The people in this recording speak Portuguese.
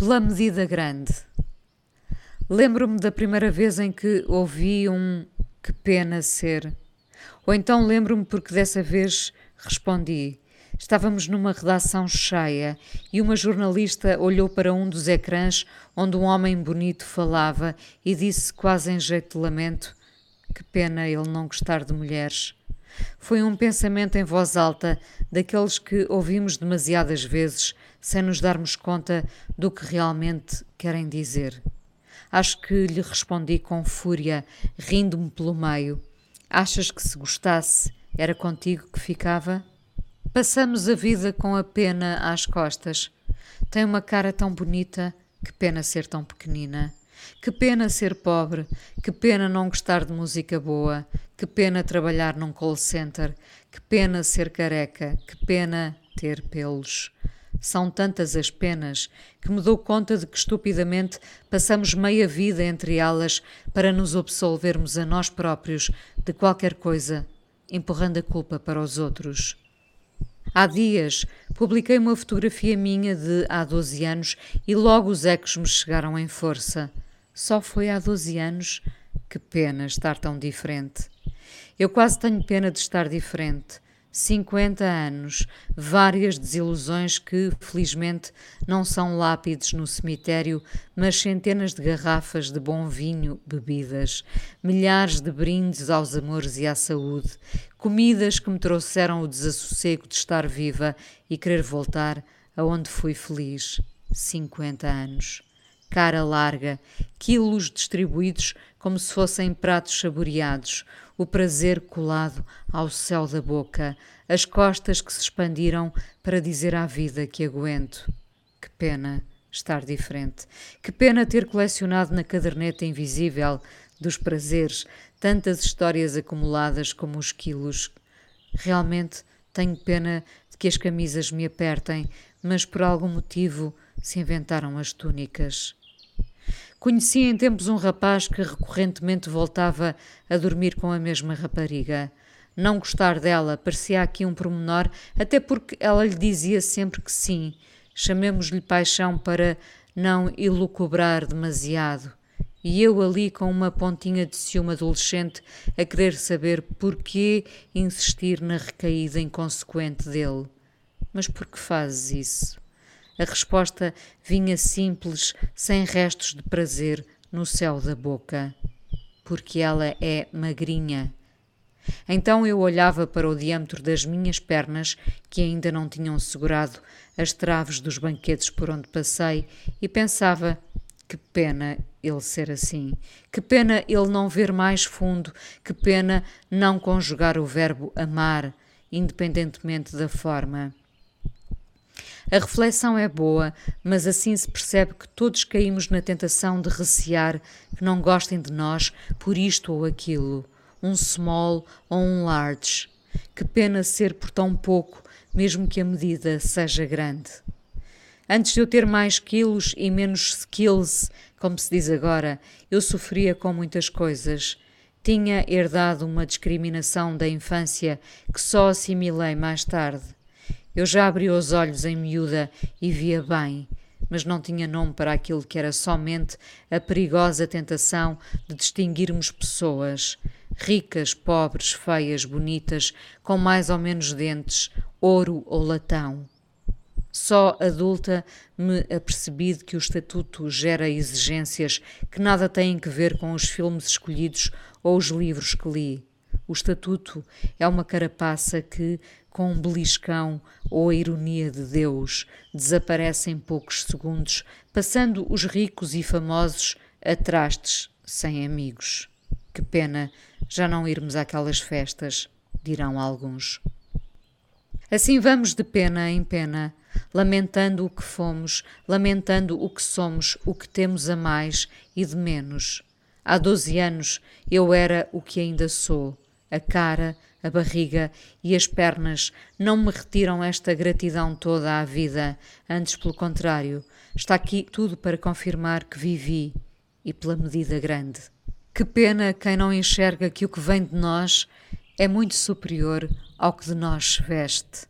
Pela medida grande. Lembro-me da primeira vez em que ouvi um "que pena ser". Ou então lembro-me porque dessa vez respondi. Estávamos numa redação cheia e uma jornalista olhou para um dos ecrãs onde um homem bonito falava e disse quase em jeito de lamento: "Que pena ele não gostar de mulheres". Foi um pensamento em voz alta, daqueles que ouvimos demasiadas vezes, sem nos darmos conta do que realmente querem dizer. Acho que lhe respondi com fúria, rindo-me pelo meio. "Achas que se gostasse, era contigo que ficava?" Passamos a vida com a pena às costas. Tem uma cara tão bonita, que pena ser tão pequenina. Que pena ser pobre, que pena não gostar de música boa, que pena trabalhar num call center, que pena ser careca, que pena ter pelos. São tantas as penas que me dou conta de que estupidamente passamos meia vida entre elas para nos absolvermos a nós próprios de qualquer coisa, empurrando a culpa para os outros. Há dias publiquei uma fotografia minha de há 12 anos e logo os ecos me chegaram em força. Só foi há 12 anos? Que pena estar tão diferente. Eu quase tenho pena de estar diferente. 50 anos, várias desilusões que, felizmente, não são lápides no cemitério, mas centenas de garrafas de bom vinho bebidas, milhares de brindes aos amores e à saúde, comidas que me trouxeram o desassossego de estar viva e querer voltar aonde fui feliz. 50 anos. Cara larga, quilos distribuídos como se fossem pratos saboreados, o prazer colado ao céu da boca, as costas que se expandiram para dizer à vida que aguento. Que pena estar diferente. Que pena ter colecionado na caderneta invisível dos prazeres tantas histórias acumuladas como os quilos. Realmente tenho pena de que as camisas me apertem, mas por algum motivo se inventaram as túnicas. Conheci em tempos um rapaz que recorrentemente voltava a dormir com a mesma rapariga. Não gostar dela parecia aqui um pormenor, até porque ela lhe dizia sempre que sim. Chamemos-lhe paixão para não elucubrar demasiado. E eu ali com uma pontinha de ciúme adolescente a querer saber porquê insistir na recaída inconsequente dele. Mas por que fazes isso? A resposta vinha simples, sem restos de prazer, no céu da boca. Porque ela é magrinha. Então eu olhava para o diâmetro das minhas pernas, que ainda não tinham segurado as traves dos banquetes por onde passei, e pensava: que pena ele ser assim. Que pena ele não ver mais fundo. Que pena não conjugar o verbo amar, independentemente da forma. A reflexão é boa, mas assim se percebe que todos caímos na tentação de recear que não gostem de nós por isto ou aquilo, um small ou um large. Que pena ser por tão pouco, mesmo que a medida seja grande. Antes de eu ter mais quilos e menos skills, como se diz agora, eu sofria com muitas coisas. Tinha herdado uma discriminação da infância que só assimilei mais tarde. Eu já abri os olhos em miúda e via bem, mas não tinha nome para aquilo que era somente a perigosa tentação de distinguirmos pessoas, ricas, pobres, feias, bonitas, com mais ou menos dentes, ouro ou latão. Só adulta me apercebi de que o estatuto gera exigências que nada têm que ver com os filmes escolhidos ou os livros que li. O estatuto é uma carapaça que, com um beliscão ou a ironia de Deus, desaparece em poucos segundos, passando os ricos e famosos a trastes sem amigos. Que pena já não irmos àquelas festas, dirão alguns. Assim vamos de pena em pena, lamentando o que fomos, lamentando o que somos, o que temos a mais e de menos. Há 12 anos eu era o que ainda sou. A cara, a barriga e as pernas não me retiram esta gratidão toda à vida. Antes, pelo contrário, está aqui tudo para confirmar que vivi, e pela medida grande. Que pena quem não enxerga que o que vem de nós é muito superior ao que de nós se veste.